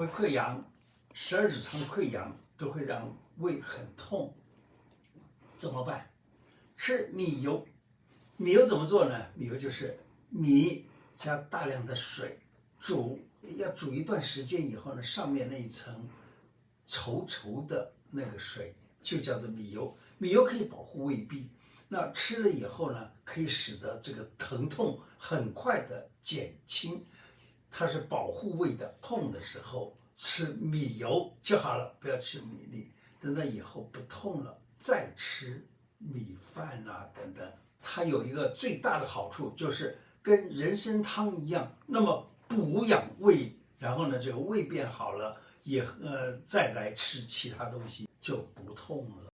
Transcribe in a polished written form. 胃溃疡12指肠溃疡都会让胃很痛，怎么办？吃米油。米油怎么做呢？米油就是米加大量的水煮，要煮一段时间以后呢，上面那一层稠稠的那个水就叫做米油。米油可以保护胃壁，那吃了以后呢，可以使得这个疼痛很快的减轻，它是保护胃的，痛的时候吃米油就好了，不要吃米粒。等到以后不痛了再吃米饭啊等等。它有一个最大的好处，就是跟人参汤一样，那么补养胃，然后呢这个胃变好了也再来吃其他东西就不痛了。